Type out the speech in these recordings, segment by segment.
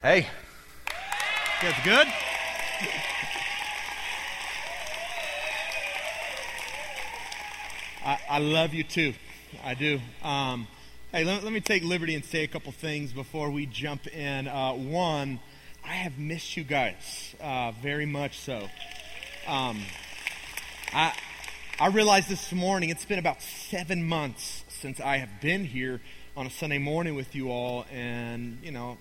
Hey, that's good. I love you too. I do. Hey, let me take liberty and say a couple things before we jump in. One, I have missed you guys very much so. I realized this morning it's been about 7 months since I have been here on a Sunday morning with you all, and you know,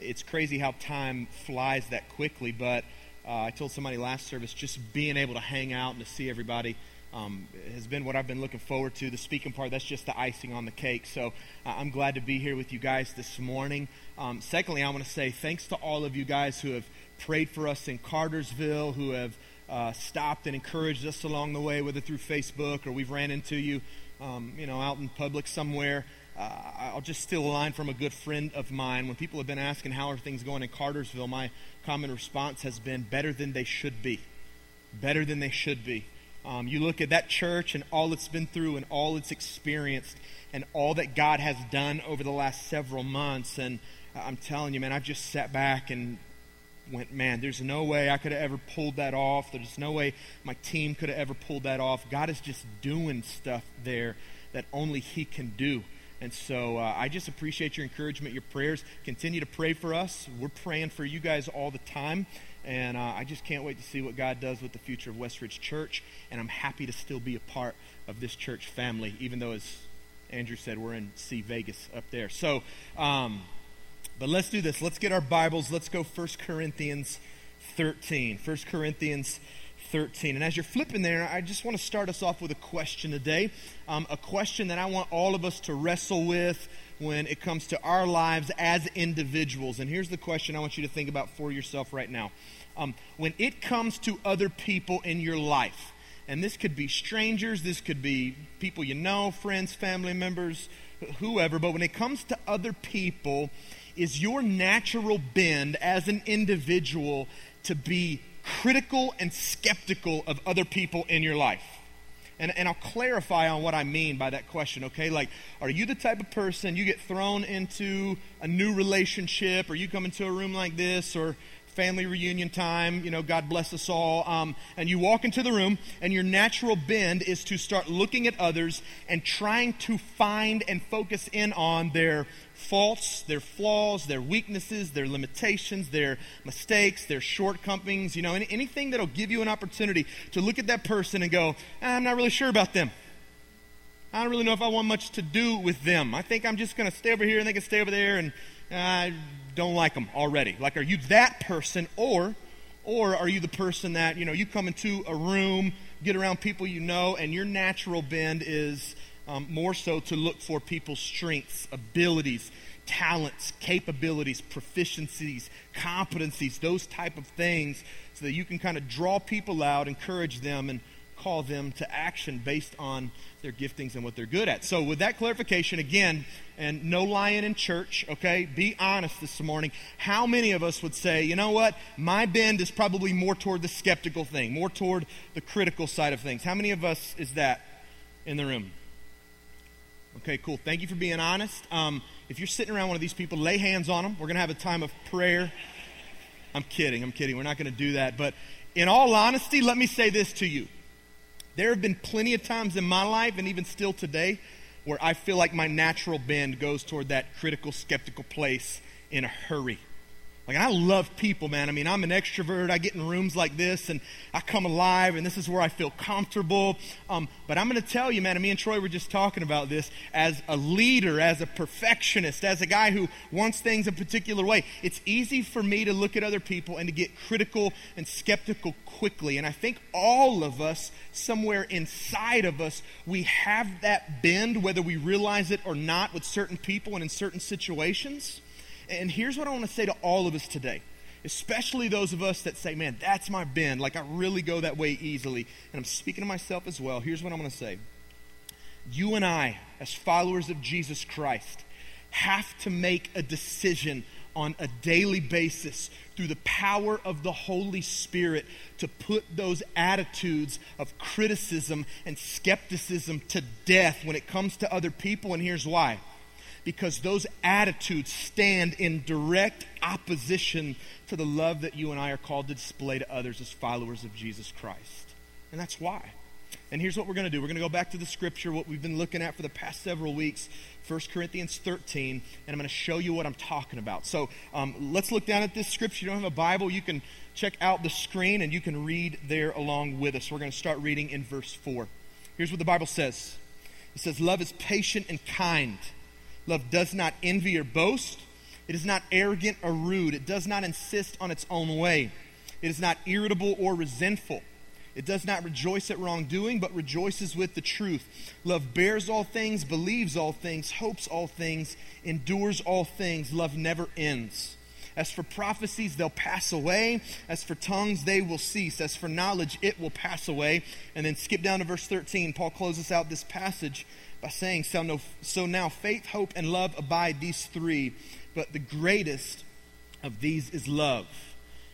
it's crazy how time flies that quickly, but I told somebody last service, just being able to hang out and to see everybody has been what I've been looking forward to. The speaking part, that's just the icing on the cake. So I'm glad to be here with you guys this morning. Secondly, I want to say thanks to all of you guys who have prayed for us in Cartersville, who have stopped and encouraged us along the way, whether through Facebook or we've ran into you, out in public somewhere. I'll just steal a line from a good friend of mine. When people have been asking how are things going in Cartersville, my common response has been better than they should be. Better than they should be. You look at that church and all it's been through and all it's experienced and all that God has done over the last several months, and I'm telling you, man, I've just sat back and went, man, there's no way I could have ever pulled that off. There's no way my team could have ever pulled that off. God is just doing stuff there that only He can do. And so I just appreciate your encouragement, your prayers. Continue to pray for us. We're praying for you guys all the time. And I just can't wait to see what God does with the future of Westridge Church. And I'm happy to still be a part of this church family, even though, as Andrew said, we're in Sea Vegas up there. So, but let's do this. Let's get our Bibles. Let's go 1 Corinthians 13. 1 Corinthians 13. And as you're flipping there, I just want to start us off with a question today, a question that I want all of us to wrestle with when it comes to our lives as individuals. And here's the question I want you to think about for yourself right now. When it comes to other people in your life, and this could be strangers, this could be people you know, friends, family members, whoever, but when it comes to other people, is your natural bend as an individual to be critical and skeptical of other people in your life? And I'll clarify on what I mean by that question, okay? Like, are you the type of person, you get thrown into a new relationship, or you come into a room like this, or family reunion time, you know, God bless us all, and you walk into the room, and your natural bend is to start looking at others and trying to find and focus in on their faults, their flaws, their weaknesses, their limitations, their mistakes, their shortcomings, you know, anything that'll give you an opportunity to look at that person and go, I'm not really sure about them. I don't really know if I want much to do with them. I think I'm just going to stay over here and they can stay over there, and I don't like them already. Like, are you that person, or are you the person that, you know, you come into a room, get around people you know, and your natural bend is more so to look for people's strengths, abilities, talents, capabilities, proficiencies, competencies, those type of things, so that you can kind of draw people out, encourage them, and call them to action based on their giftings and what they're good at. So with that clarification, again, and no lying in church, okay, be honest this morning. How many of us would say, you know what, my bend is probably more toward the skeptical thing, more toward the critical side of things? How many of us is that in the room? Okay, cool. Thank you for being honest. If you're sitting around one of these people, lay hands on them. We're going to have a time of prayer. I'm kidding. We're not going to do that. But in all honesty, let me say this to you. There have been plenty of times in my life, and even still today, where I feel like my natural bend goes toward that critical, skeptical place in a hurry. Like, and I love people, man. I mean, I'm an extrovert. I get in rooms like this, and I come alive, and this is where I feel comfortable. But I'm going to tell you, man, and me and Troy were just talking about this, as a leader, as a perfectionist, as a guy who wants things a particular way, it's easy for me to look at other people and to get critical and skeptical quickly. And I think all of us, somewhere inside of us, we have that bend, whether we realize it or not, with certain people and in certain situations. And here's what I want to say to all of us today, especially those of us that say, man, that's my bend. Like, I really go that way easily. And I'm speaking to myself as well. Here's what I'm going to say. You and I, as followers of Jesus Christ, have to make a decision on a daily basis through the power of the Holy Spirit to put those attitudes of criticism and skepticism to death when it comes to other people. And here's why. because those attitudes stand in direct opposition to the love that you and I are called to display to others as followers of Jesus Christ. And that's why. And here's what we're going to do. We're going to go back to the scripture, what we've been looking at for the past several weeks, 1 Corinthians 13, and I'm going to show you what I'm talking about. So let's look down at this scripture. If you don't have a Bible, you can check out the screen and you can read there along with us. We're going to start reading in verse 4. Here's what the Bible says. It says, love is patient and kind. Love does not envy or boast. It is not arrogant or rude. It does not insist on its own way. It is not irritable or resentful. It does not rejoice at wrongdoing, but rejoices with the truth. Love bears all things, believes all things, hopes all things, endures all things. Love never ends. As for prophecies, they'll pass away. As for tongues, they will cease. As for knowledge, it will pass away. And then skip down to verse 13. Paul closes out this passage by saying, so now faith, hope, and love abide these three, but the greatest of these is love.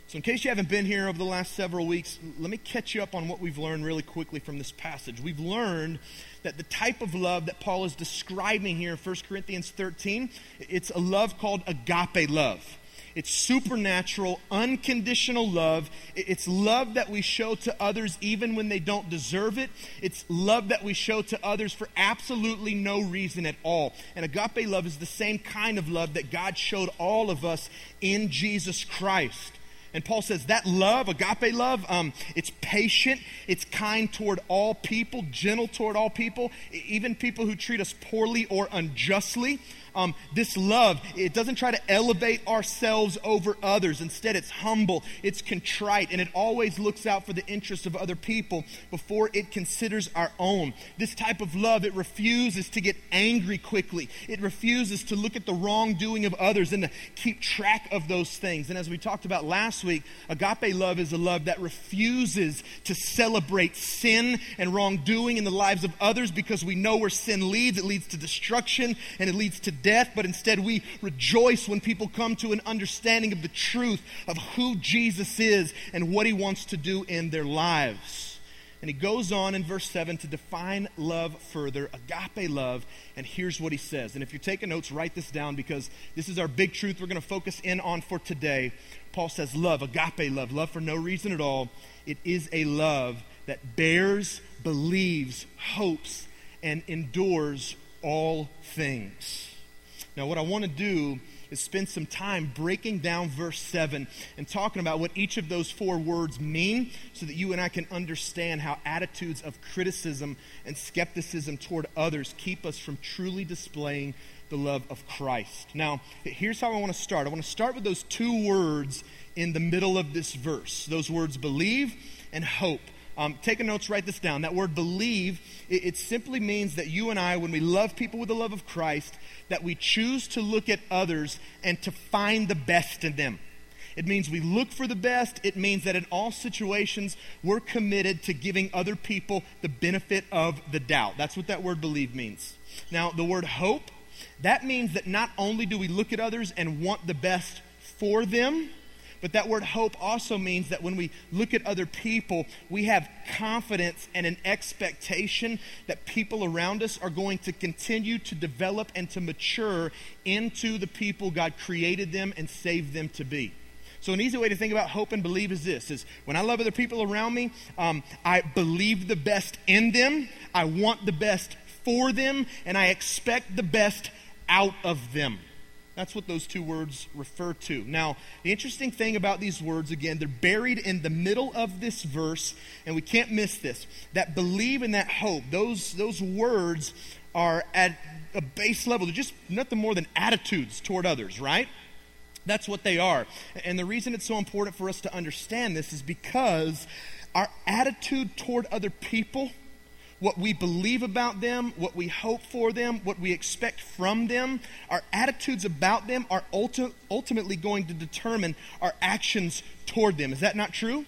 So in case you haven't been here over the last several weeks, let me catch you up on what we've learned really quickly from this passage. We've learned that the type of love that Paul is describing here in 1 Corinthians 13, it's a love called agape love. It's supernatural, unconditional love. It's love that we show to others even when they don't deserve it. It's love that we show to others for absolutely no reason at all. And agape love is the same kind of love that God showed all of us in Jesus Christ. And Paul says that love, agape love, it's patient, it's kind toward all people, gentle toward all people, even people who treat us poorly or unjustly. This love, it doesn't try to elevate ourselves over others. Instead, it's humble, it's contrite, and it always looks out for the interests of other people before it considers our own. This type of love, it refuses to get angry quickly. It refuses to look at the wrongdoing of others and to keep track of those things. And as we talked about last week, agape love is a love that refuses to celebrate sin and wrongdoing in the lives of others because we know where sin leads. It leads to destruction and it leads to death, but instead we rejoice when people come to an understanding of the truth of who Jesus is and what he wants to do in their lives. And he goes on in verse 7 to define love further, agape love, and here's what he says. And if you're taking notes, write this down because this is our big truth we're going to focus in on for today. Paul says love, agape love for no reason at all. It is a love that bears, believes, hopes, and endures all things. Now, what I want to do is spend some time breaking down verse 7 and talking about what each of those four words mean so that you and I can understand how attitudes of criticism and skepticism toward others keep us from truly displaying the love of Christ. Now, here's how I want to start. I want to start with those two words in the middle of this verse, those words believe and hope. Take a note, write this down. That word believe, it simply means that you and I, when we love people with the love of Christ, that we choose to look at others and to find the best in them. It means we look for the best. It means that in all situations, we're committed to giving other people the benefit of the doubt. That's what that word believe means. Now, the word hope, that means that not only do we look at others and want the best for them, but that word hope also means that when we look at other people, we have confidence and an expectation that people around us are going to continue to develop and to mature into the people God created them and saved them to be. So an easy way to think about hope and believe is this, is when I love other people around me, I believe the best in them, I want the best for them, and I expect the best out of them. That's what those two words refer to. Now, the interesting thing about these words, again, they're buried in the middle of this verse, and we can't miss this. That believe and that hope, those words are at a base level. They're just nothing more than attitudes toward others, right? That's what they are. And the reason it's so important for us to understand this is because our attitude toward other people, what we believe about them, what we hope for them, what we expect from them, our attitudes about them are ultimately going to determine our actions toward them. Is that not true?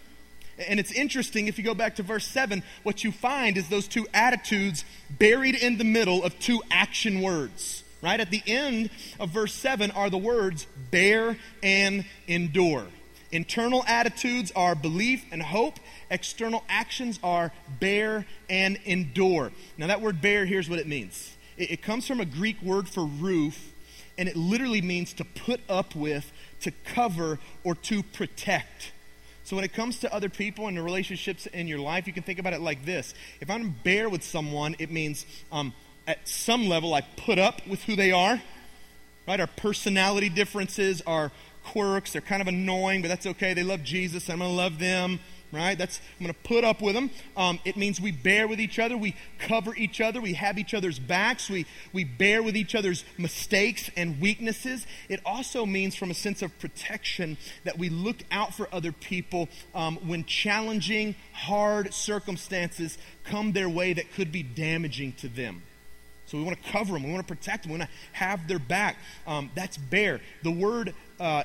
And it's interesting, if you go back to verse 7, what you find is those two attitudes buried in the middle of two action words, right? At the end of verse 7 are the words bear and endure. Internal attitudes are belief and hope. External actions are bear and endure. Now that word bear, here's what it means. It comes from a Greek word for roof and it literally means to put up with, to cover, or to protect. So when it comes to other people and the relationships in your life, you can think about it like this. If I'm bare with someone, it means at some level I put up with who they are, right? Our personality differences, our quirks, they're kind of annoying, but that's okay. They love Jesus, I'm going to love them, right? I'm going to put up with them. It means we bear with each other, we cover each other, we have each other's backs, we bear with each other's mistakes and weaknesses. It also means, from a sense of protection, that we look out for other people when challenging, hard circumstances come their way that could be damaging to them. So we want to cover them, we want to protect them, we want to have their back. That's bear. The word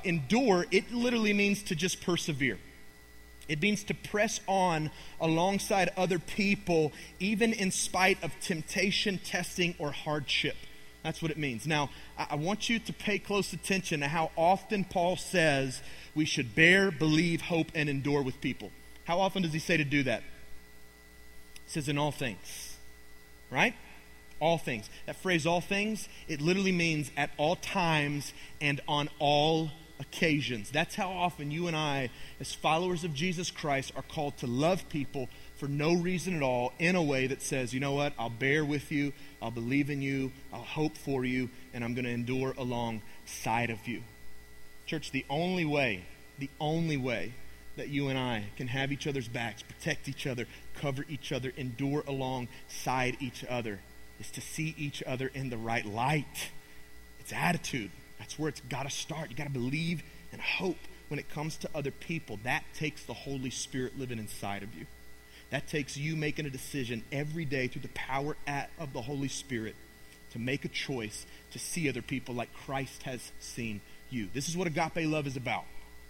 endure, it literally means to just persevere. It means to press on alongside other people, even in spite of temptation, testing, or hardship. That's what it means. Now, I want you to pay close attention to how often Paul says we should bear, believe, hope, and endure with people. How often does he say to do that? He says in all things, right? All things. That phrase, all things, it literally means at all times and on all occasions. That's how often you and I, as followers of Jesus Christ, are called to love people for no reason at all, in a way that says, you know what, I'll bear with you, I'll believe in you, I'll hope for you, and I'm going to endure alongside of you. Church, the only way that you and I can have each other's backs, protect each other, cover each other, endure alongside each other, is to see each other in the right light. It's attitude. That's where it's got to start. You got to believe and hope when it comes to other people. That takes the Holy Spirit living inside of you. That takes you making a decision every day through the power of the Holy Spirit to make a choice to see other people like Christ has seen you. This is what agape love is about.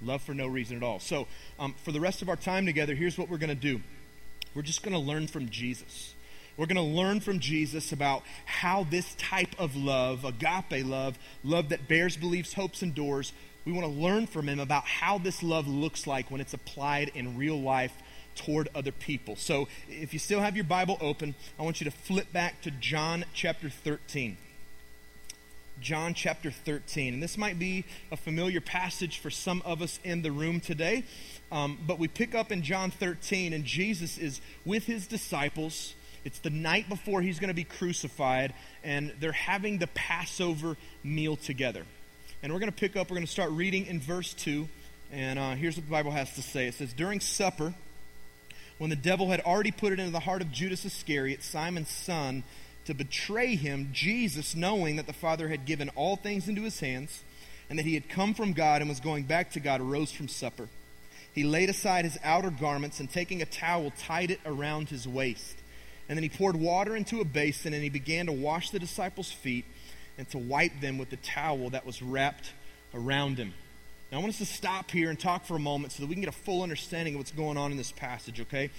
Love for no reason at all. So for the rest of our time together, here's what we're going to do. We're just going to learn from Jesus. We're going to learn from Jesus about how this type of love, agape love, love that bears, believes, hopes, endures, we want to learn from him about how this love looks like when it's applied in real life toward other people. So if you still have your Bible open, I want you to flip back to John chapter 13. John chapter 13. And this might be a familiar passage for some of us in the room today, but we pick up in John 13, and Jesus is with his disciples. It's the night before he's going to be crucified, and they're having the Passover meal together. And we're going to pick up, we're going to start reading in verse 2, and here's what the Bible has to say. It says, "During supper, when the devil had already put it into the heart of Judas Iscariot, Simon's son, to betray him, Jesus, knowing that the Father had given all things into his hands, and that he had come from God and was going back to God, arose from supper. He laid aside his outer garments, and taking a towel, tied it around his waist. And then he poured water into a basin, and he began to wash the disciples' feet and to wipe them with the towel that was wrapped around him." Now, I want us to stop here and talk for a moment so that we can get a full understanding of what's going on in this passage, okay?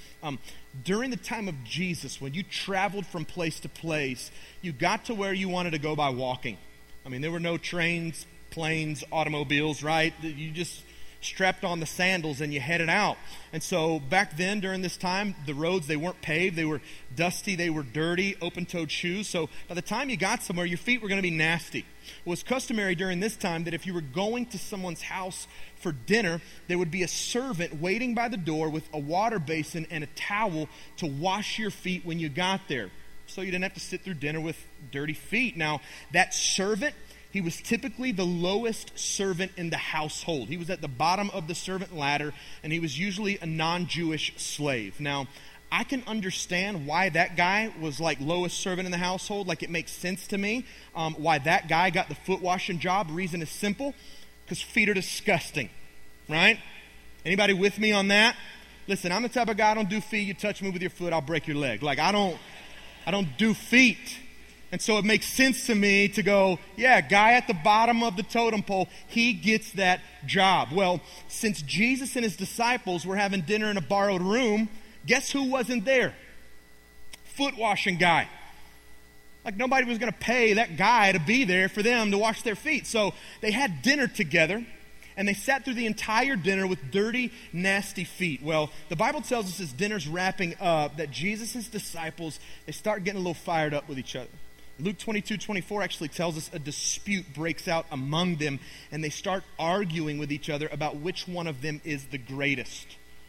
During the time of Jesus, when you traveled from place to place, you got to where you wanted to go by walking. I mean, there were no trains, planes, automobiles, right? You just strapped on the sandals and you headed out. And so back then, during this time, the roads, they weren't paved, they were dusty, they were dirty, open-toed shoes. So by the time you got somewhere, your feet were going to be nasty. It was customary during this time that if you were going to someone's house for dinner, there would be a servant waiting by the door with a water basin and a towel to wash your feet when you got there, so you didn't have to sit through dinner with dirty feet. Now, that servant, he was typically the lowest servant in the household. He was at the bottom of the servant ladder, and he was usually a non-Jewish slave. Now, I can understand why that guy was like lowest servant in the household. Like, it makes sense to me why that guy got the foot washing job. Reason is simple, because feet are disgusting, right? Anybody with me on that? Listen, I'm the type of guy, I don't do feet. You touch me with your foot, I'll break your leg. Like, I don't do feet. And so it makes sense to me to go, yeah, guy at the bottom of the totem pole, he gets that job. Well, since Jesus and his disciples were having dinner in a borrowed room, guess who wasn't there? Foot washing guy. Like, nobody was going to pay that guy to be there for them to wash their feet. So they had dinner together, and they sat through the entire dinner with dirty, nasty feet. Well, the Bible tells us as dinner's wrapping up that Jesus' disciples, they start getting a little fired up with each other. Luke 22:24 actually tells us a dispute breaks out among them, and they start arguing with each other about which one of them is the greatest.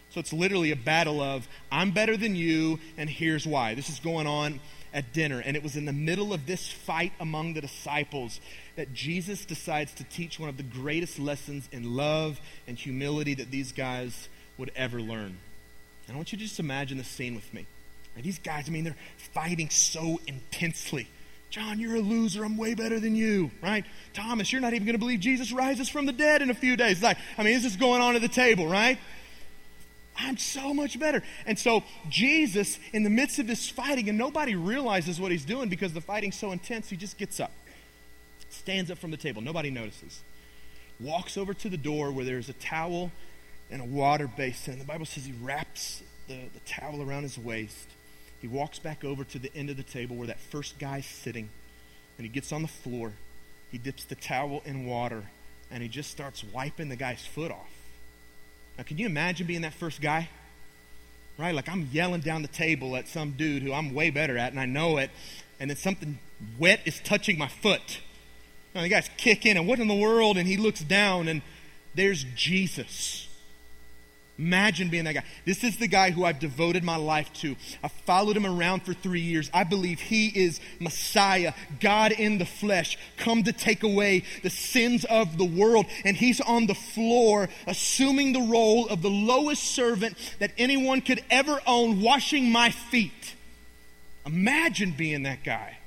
So it's literally a battle of, I'm better than you, and here's why. This is going on at dinner, and it was in the middle of this fight among the disciples that Jesus decides to teach one of the greatest lessons in love and humility that these guys would ever learn. And I want you to just imagine the scene with me. These guys, they're fighting so intensely. John, you're a loser. I'm way better than you, right? Thomas, you're not even going to believe Jesus rises from the dead in a few days. This is going on at the table, right? I'm so much better. And so Jesus, in the midst of this fighting, and nobody realizes what he's doing because the fighting's so intense, he just gets up, stands up from the table. Nobody notices. Walks over to the door where there's a towel and a water basin. The Bible says he wraps the towel around his waist. He walks back over to the end of the table where that first guy's sitting, and he gets on the floor. He dips the towel in water, and he just starts wiping the guy's foot off. Now, can you imagine being that first guy? Right? I'm yelling down the table at some dude who I'm way better at, and I know it, and then something wet is touching my foot. And the guy's kicking, and what in the world? And he looks down, and there's Jesus. Imagine being that guy. This is the guy who I've devoted my life to. I followed him around for 3 years. I believe he is Messiah, God in the flesh, come to take away the sins of the world. And he's on the floor assuming the role of the lowest servant that anyone could ever own, washing my feet. Imagine being that guy.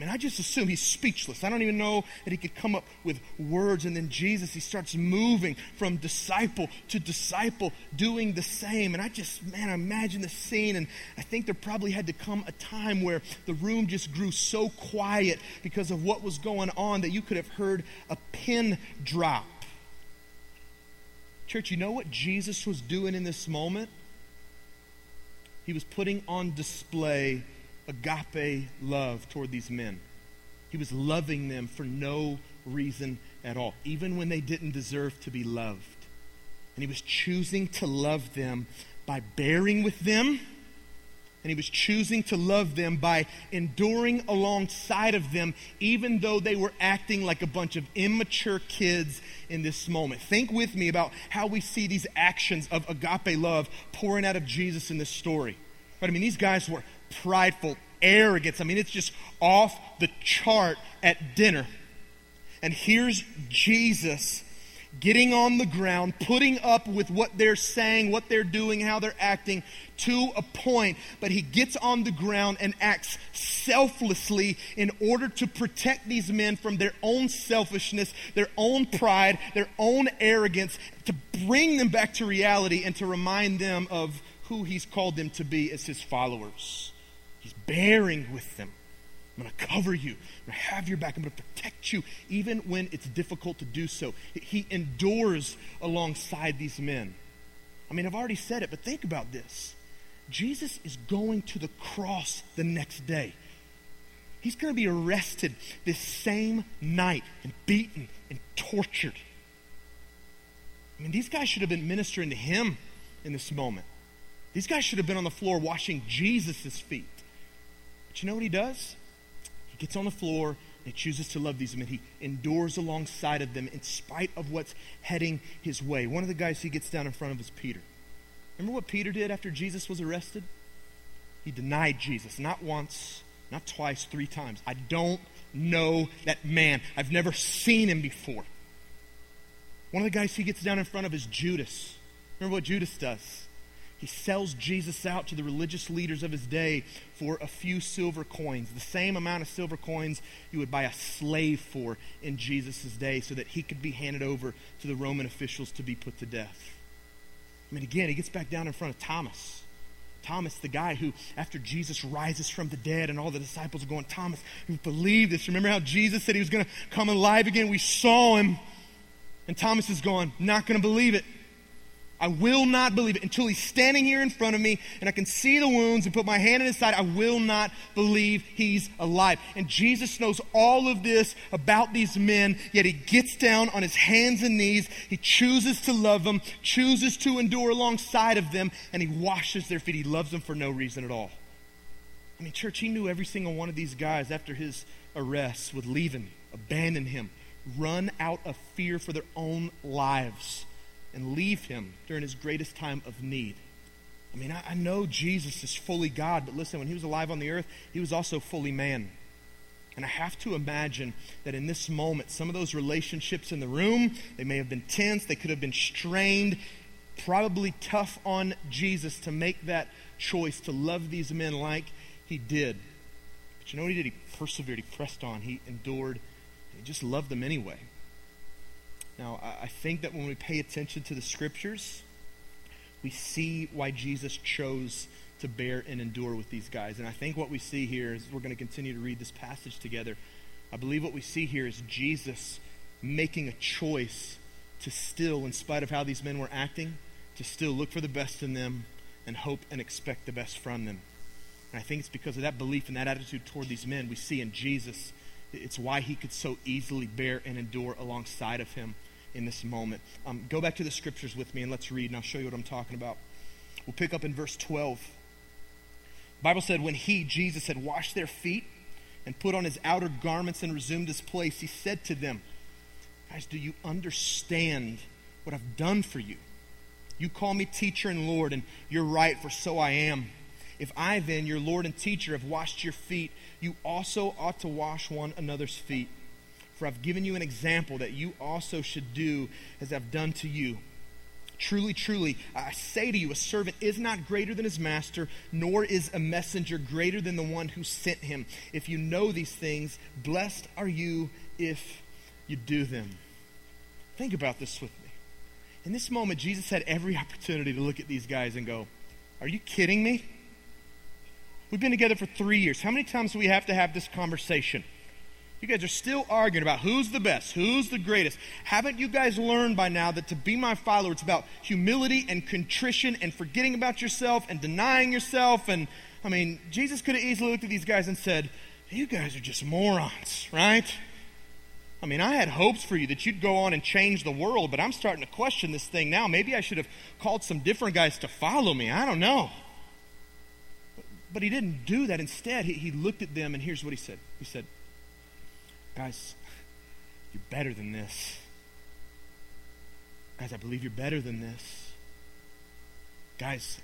I just assume he's speechless. I don't even know that he could come up with words. And then Jesus, he starts moving from disciple to disciple, doing the same. And I just, I imagine the scene. And I think there probably had to come a time where the room just grew so quiet because of what was going on that you could have heard a pin drop. Church, you know what Jesus was doing in this moment? He was putting on display agape love toward these men. He was loving them for no reason at all, even when they didn't deserve to be loved. And he was choosing to love them by bearing with them, and he was choosing to love them by enduring alongside of them, even though they were acting like a bunch of immature kids in this moment. Think with me about how we see these actions of agape love pouring out of Jesus in this story. But these guys were prideful, arrogance. It's just off the chart at dinner. And here's Jesus getting on the ground, putting up with what they're saying, what they're doing, how they're acting to a point. But he gets on the ground and acts selflessly in order to protect these men from their own selfishness, their own pride, their own arrogance, to bring them back to reality and to remind them of who he's called them to be as his followers. He's bearing with them. I'm going to cover you. I'm going to have your back. I'm going to protect you, even when it's difficult to do so. He endures alongside these men. I've already said it, but think about this. Jesus is going to the cross the next day. He's going to be arrested this same night and beaten and tortured. These guys should have been ministering to him in this moment. These guys should have been on the floor washing Jesus' feet. But you know what he does? He gets on the floor and he chooses to love these men. He endures alongside of them in spite of what's heading his way. One of the guys he gets down in front of is Peter. Remember what Peter did after Jesus was arrested? He denied Jesus, not once, not twice, 3 times. I don't know that man. I've never seen him before. One of the guys he gets down in front of is Judas. Remember what Judas does? He sells Jesus out to the religious leaders of his day for a few silver coins, the same amount of silver coins you would buy a slave for in Jesus' day so that he could be handed over to the Roman officials to be put to death. Again, he gets back down in front of Thomas. Thomas, the guy who, after Jesus rises from the dead and all the disciples are going, Thomas, we believe this. Remember how Jesus said he was going to come alive again? We saw him. And Thomas is going, not going to believe it. I will not believe it until he's standing here in front of me and I can see the wounds and put my hand in his side. I will not believe he's alive. And Jesus knows all of this about these men, yet he gets down on his hands and knees. He chooses to love them, chooses to endure alongside of them, and he washes their feet. He loves them for no reason at all. I mean, church, he knew every single one of these guys after his arrest would leave him, abandon him, run out of fear for their own lives, and leave him during his greatest time of need. I mean, I know Jesus is fully God, but listen, when he was alive on the earth, he was also fully man. And I have to imagine that in this moment, some of those relationships in the room, they may have been tense, they could have been strained, probably tough on Jesus to make that choice to love these men like he did. But you know what he did? He persevered, he pressed on, he endured, and he just loved them anyway. Now, I think that when we pay attention to the scriptures, we see why Jesus chose to bear and endure with these guys. And I think what we see here is, we're going to continue to read this passage together. I believe what we see here is Jesus making a choice to still, in spite of how these men were acting, to still look for the best in them and hope and expect the best from them. And I think it's because of that belief and that attitude toward these men we see in Jesus. It's why he could so easily bear and endure alongside of him in this moment. Go back to the scriptures with me and let's read, and I'll show you what I'm talking about. We'll pick up in verse 12. The Bible said, when he, Jesus, had washed their feet and put on his outer garments and resumed his place, he said to them, guys, do you understand what I've done for you? You call me teacher and Lord, and you're right, for so I am. If I then, your Lord and teacher, have washed your feet, you also ought to wash one another's feet. For I've given you an example that you also should do as I've done to you. Truly, truly, I say to you, a servant is not greater than his master, nor is a messenger greater than the one who sent him. If you know these things, blessed are you if you do them. Think about this with me. In this moment, Jesus had every opportunity to look at these guys and go, are you kidding me? We've been together for 3 years. How many times do we have to have this conversation? You guys are still arguing about who's the best, who's the greatest. Haven't you guys learned by now that to be my follower, it's about humility and contrition and forgetting about yourself and denying yourself? And, I mean, Jesus could have easily looked at these guys and said, you guys are just morons, right? I mean, I had hopes for you that you'd go on and change the world, but I'm starting to question this thing now. Maybe I should have called some different guys to follow me. I don't know. But he didn't do that. Instead, he looked at them, and here's what he said. He said, guys, you're better than this. Guys, I believe you're better than this. Guys,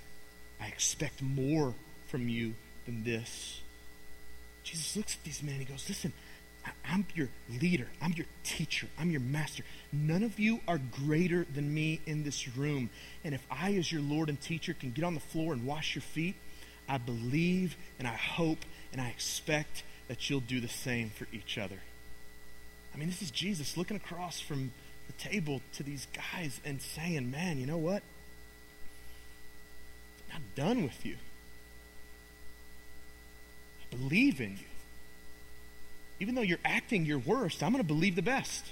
I expect more from you than this. Jesus looks at these men and he goes, listen, I'm your leader. I'm your teacher. I'm your master. None of you are greater than me in this room. And if I, as your Lord and teacher, can get on the floor and wash your feet, I believe and I hope and I expect that you'll do the same for each other. I mean, this is Jesus looking across from the table to these guys and saying, man, you know what? I'm not done with you. I believe in you. Even though you're acting your worst, I'm going to believe the best.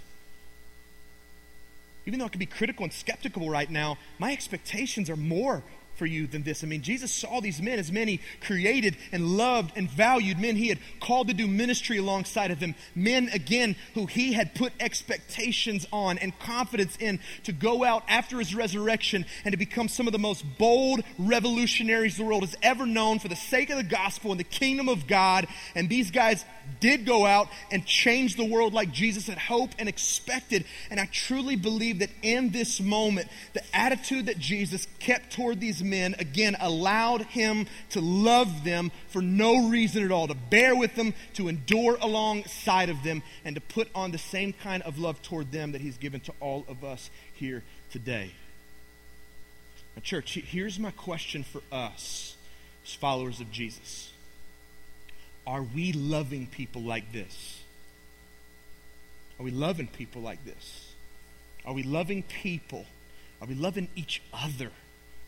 Even though I can be critical and skeptical right now, my expectations are more for you than this. I mean, Jesus saw these men as men he created and loved and valued, men he had called to do ministry alongside of him, men, again, who he had put expectations on and confidence in to go out after his resurrection and to become some of the most bold revolutionaries the world has ever known for the sake of the gospel and the kingdom of God. And these guys did go out and change the world like Jesus had hoped and expected. And I truly believe that in this moment, the attitude that Jesus kept toward these men, again, allowed him to love them for no reason at all, to bear with them, to endure alongside of them, and to put on the same kind of love toward them that he's given to all of us here today. Now, church, here's my question for us as followers of Jesus. Are we loving people like this? Are we loving people like this? Are we loving people? Are we loving each other?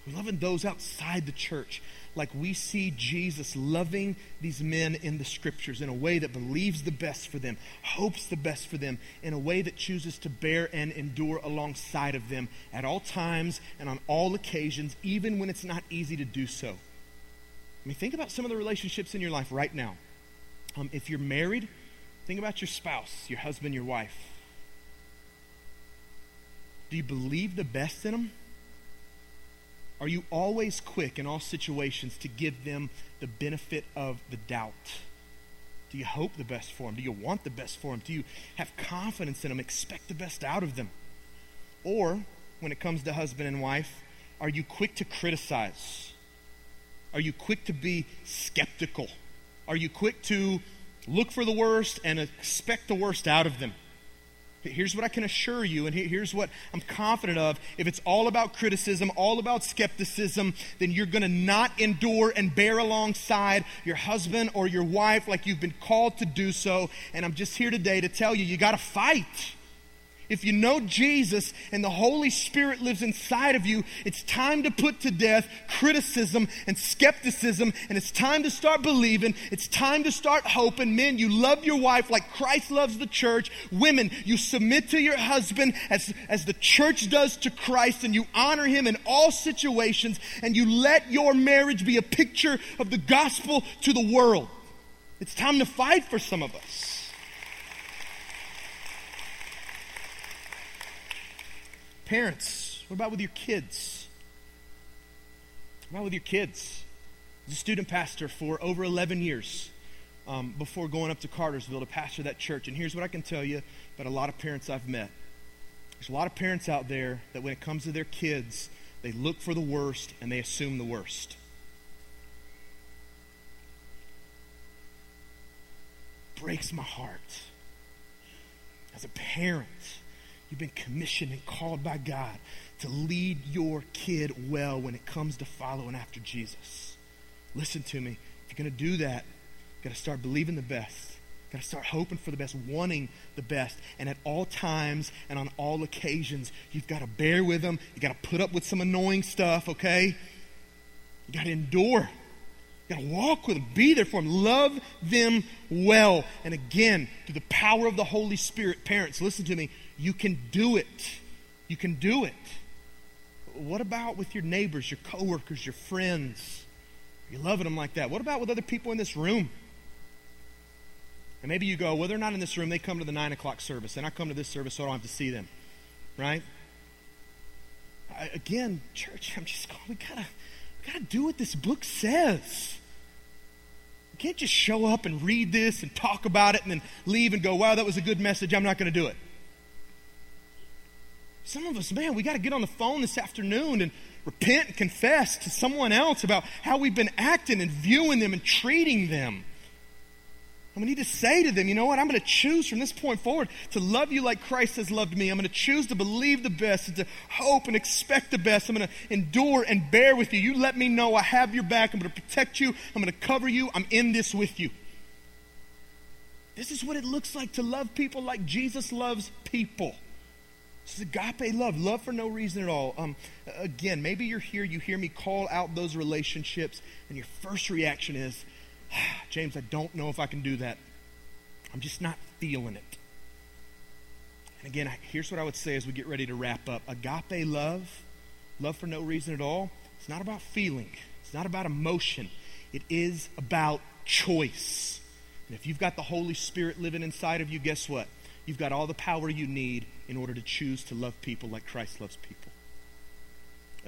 We're loving those outside the church like we see Jesus loving these men in the scriptures in a way that believes the best for them, hopes the best for them, in a way that chooses to bear and endure alongside of them at all times and on all occasions, even when it's not easy to do so. I mean, think about some of the relationships in your life right now. If you're married, think about your spouse, your husband, your wife. Do you believe the best in them? Are you always quick in all situations to give them the benefit of the doubt? Do you hope the best for them? Do you want the best for them? Do you have confidence in them, expect the best out of them? Or, when it comes to husband and wife, are you quick to criticize? Are you quick to be skeptical? Are you quick to look for the worst and expect the worst out of them? Here's what I can assure you, and here's what I'm confident of. If it's all about criticism, all about skepticism, then you're going to not endure and bear alongside your husband or your wife like you've been called to do so. And I'm just here today to tell you, you got to fight. If you know Jesus and the Holy Spirit lives inside of you, it's time to put to death criticism and skepticism, and it's time to start believing. It's time to start hoping. Men, you love your wife like Christ loves the church. Women, you submit to your husband as the church does to Christ, and you honor him in all situations, and you let your marriage be a picture of the gospel to the world. It's time to fight for some of us. Parents, what about with your kids? What about with your kids? I was a student pastor for over 11 years before going up to Cartersville to pastor that church. And here's what I can tell you about a lot of parents I've met. There's a lot of parents out there that when it comes to their kids, they look for the worst and they assume the worst. Breaks my heart. As a parent, you've been commissioned and called by God to lead your kid well when it comes to following after Jesus. Listen to me. If you're going to do that, you've got to start believing the best. You've got to start hoping for the best, wanting the best. And at all times and on all occasions, you've got to bear with them. You've got to put up with some annoying stuff, okay? You've got to endure. You gotta walk with them, be there for them, love them well. And again, through the power of the Holy Spirit, parents, listen to me, you can do it. You can do it. What about with your neighbors, your coworkers, your friends? You're loving them like that. What about with other people in this room? And maybe you go, well, they're not in this room, they come to the 9 o'clock service, and I come to this service so I don't have to see them, right? Again, church, I'm just going, we gotta do what this book says. You can't just show up and read this and talk about it and then leave and go, wow, that was a good message, I'm not going to do it. Some of us, man, we got to get on the phone this afternoon and repent and confess to someone else about how we've been acting and viewing them and treating them. I'm going to need to say to them, you know what, I'm going to choose from this point forward to love you like Christ has loved me. I'm going to choose to believe the best and to hope and expect the best. I'm going to endure and bear with you. You let me know I have your back. I'm going to protect you. I'm going to cover you. I'm in this with you. This is what it looks like to love people like Jesus loves people. This is agape love, love for no reason at all. Again, maybe you're here, you hear me call out those relationships, and your first reaction is, James, I don't know if I can do that. I'm just not feeling it. And again, here's what I would say as we get ready to wrap up. Agape love, love for no reason at all, it's not about feeling. It's not about emotion. It is about choice. And if you've got the Holy Spirit living inside of you, guess what? You've got all the power you need in order to choose to love people like Christ loves people.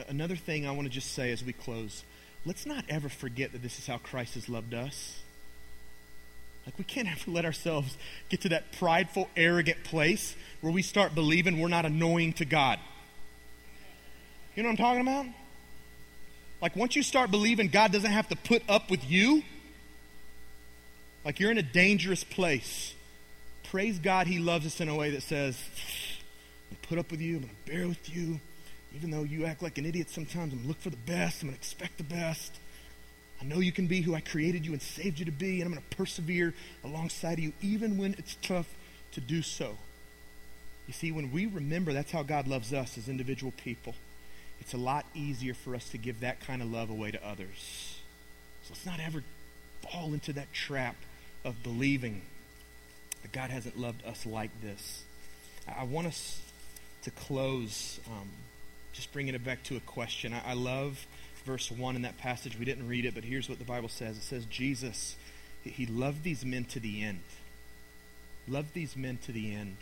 Another thing I want to just say as we close, let's not ever forget that this is how Christ has loved us. Like, we can't ever let ourselves get to that prideful, arrogant place where we start believing we're not annoying to God. You know what I'm talking about? Like, once you start believing God doesn't have to put up with you, like, you're in a dangerous place. Praise God he loves us in a way that says, I'm going to put up with you, I'm going to bear with you. Even though you act like an idiot sometimes, I'm going to look for the best. I'm going to expect the best. I know you can be who I created you and saved you to be, and I'm going to persevere alongside of you even when it's tough to do so. You see, when we remember that's how God loves us as individual people, it's a lot easier for us to give that kind of love away to others. So let's not ever fall into that trap of believing that God hasn't loved us like this. I want us to close... just bringing it back to a question. I love verse 1 in that passage. We didn't read it, but here's what the Bible says. It says, Jesus, he loved these men to the end. Loved these men to the end.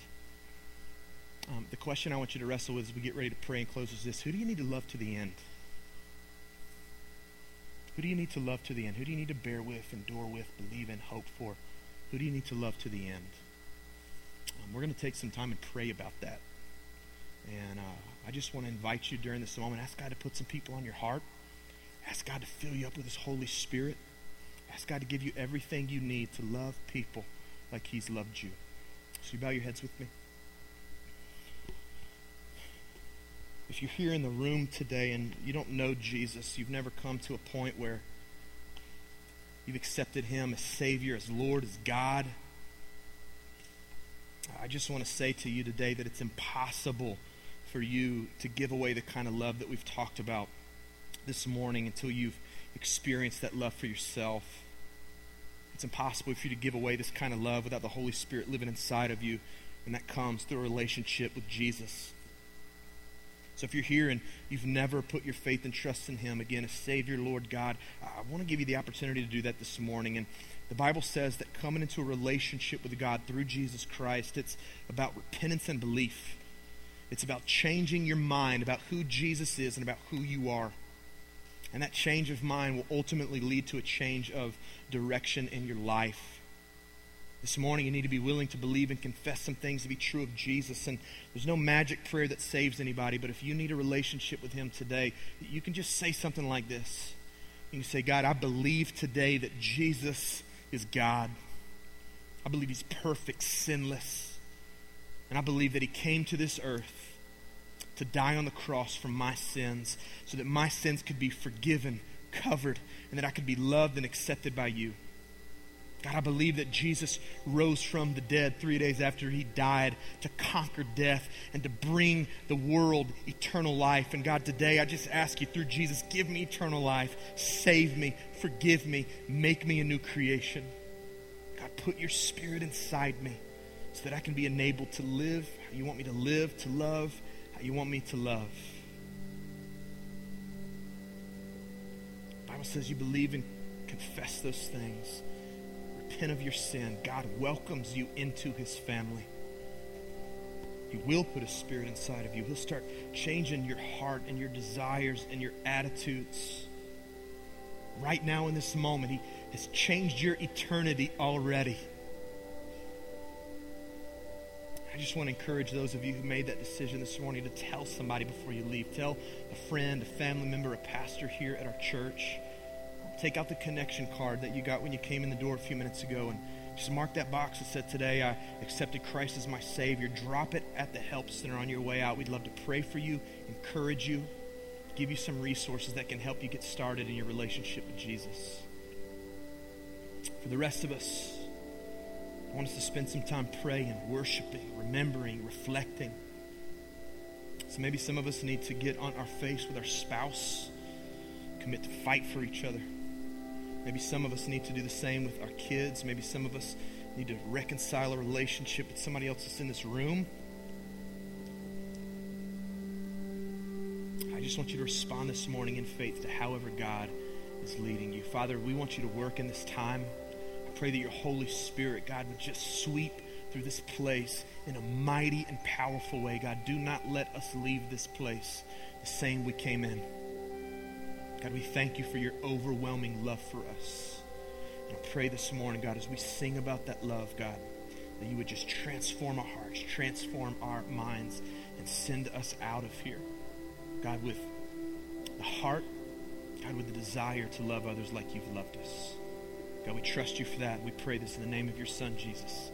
The question I want you to wrestle with as we get ready to pray and close is this. Who do you need to love to the end? Who do you need to love to the end? Who do you need to bear with, endure with, believe in, hope for? Who do you need to love to the end? We're going to take some time and pray about that. And I just want to invite you during this moment, ask God to put some people on your heart. Ask God to fill you up with His Holy Spirit. Ask God to give you everything you need to love people like He's loved you. So you bow your heads with me. If you're here in the room today and you don't know Jesus, you've never come to a point where you've accepted Him as Savior, as Lord, as God, I just want to say to you today that it's impossible for you to give away the kind of love that we've talked about this morning until you've experienced that love for yourself. It's impossible for you to give away this kind of love without the Holy Spirit living inside of you, and that comes through a relationship with Jesus. So if you're here and you've never put your faith and trust in Him, again, as Savior, Lord, God, I want to give you the opportunity to do that this morning. And the Bible says that coming into a relationship with God through Jesus Christ, it's about repentance and belief. It's about changing your mind about who Jesus is and about who you are. And that change of mind will ultimately lead to a change of direction in your life. This morning, you need to be willing to believe and confess some things to be true of Jesus. And there's no magic prayer that saves anybody, but if you need a relationship with Him today, you can just say something like this. You can say, God, I believe today that Jesus is God. I believe He's perfect, sinless. And I believe that He came to this earth to die on the cross for my sins so that my sins could be forgiven, covered, and that I could be loved and accepted by You. God, I believe that Jesus rose from the dead 3 days after He died to conquer death and to bring the world eternal life. And God, today I just ask You through Jesus, give me eternal life. Save me, forgive me, make me a new creation. God, put Your Spirit inside me so that I can be enabled to live how You want me to live, to love how You want me to love. The Bible says you believe and confess those things. Repent of your sin. God welcomes you into His family. He will put His Spirit inside of you. He'll start changing your heart and your desires and your attitudes. Right now in this moment, He has changed your eternity already. I just want to encourage those of you who made that decision this morning to tell somebody before you leave. Tell a friend, a family member, a pastor here at our church. Take out the connection card that you got when you came in the door a few minutes ago and just mark that box that said, today I accepted Christ as my Savior. Drop it at the Help Center on your way out. We'd love to pray for you, encourage you, give you some resources that can help you get started in your relationship with Jesus. For the rest of us, I want us to spend some time praying, worshiping, remembering, reflecting. So maybe some of us need to get on our face with our spouse, commit to fight for each other. Maybe some of us need to do the same with our kids. Maybe some of us need to reconcile a relationship with somebody else that's in this room. I just want you to respond this morning in faith to however God is leading you. Father, we want You to work in this time. I pray that Your Holy Spirit, God, would just sweep through this place in a mighty and powerful way. God, do not let us leave this place the same we came in. God, we thank You for Your overwhelming love for us. And I pray this morning, God, as we sing about that love, God, that You would just transform our hearts, transform our minds, and send us out of here, God, with the heart, God, with the desire to love others like You've loved us. God, we trust You for that. We pray this in the name of Your Son, Jesus.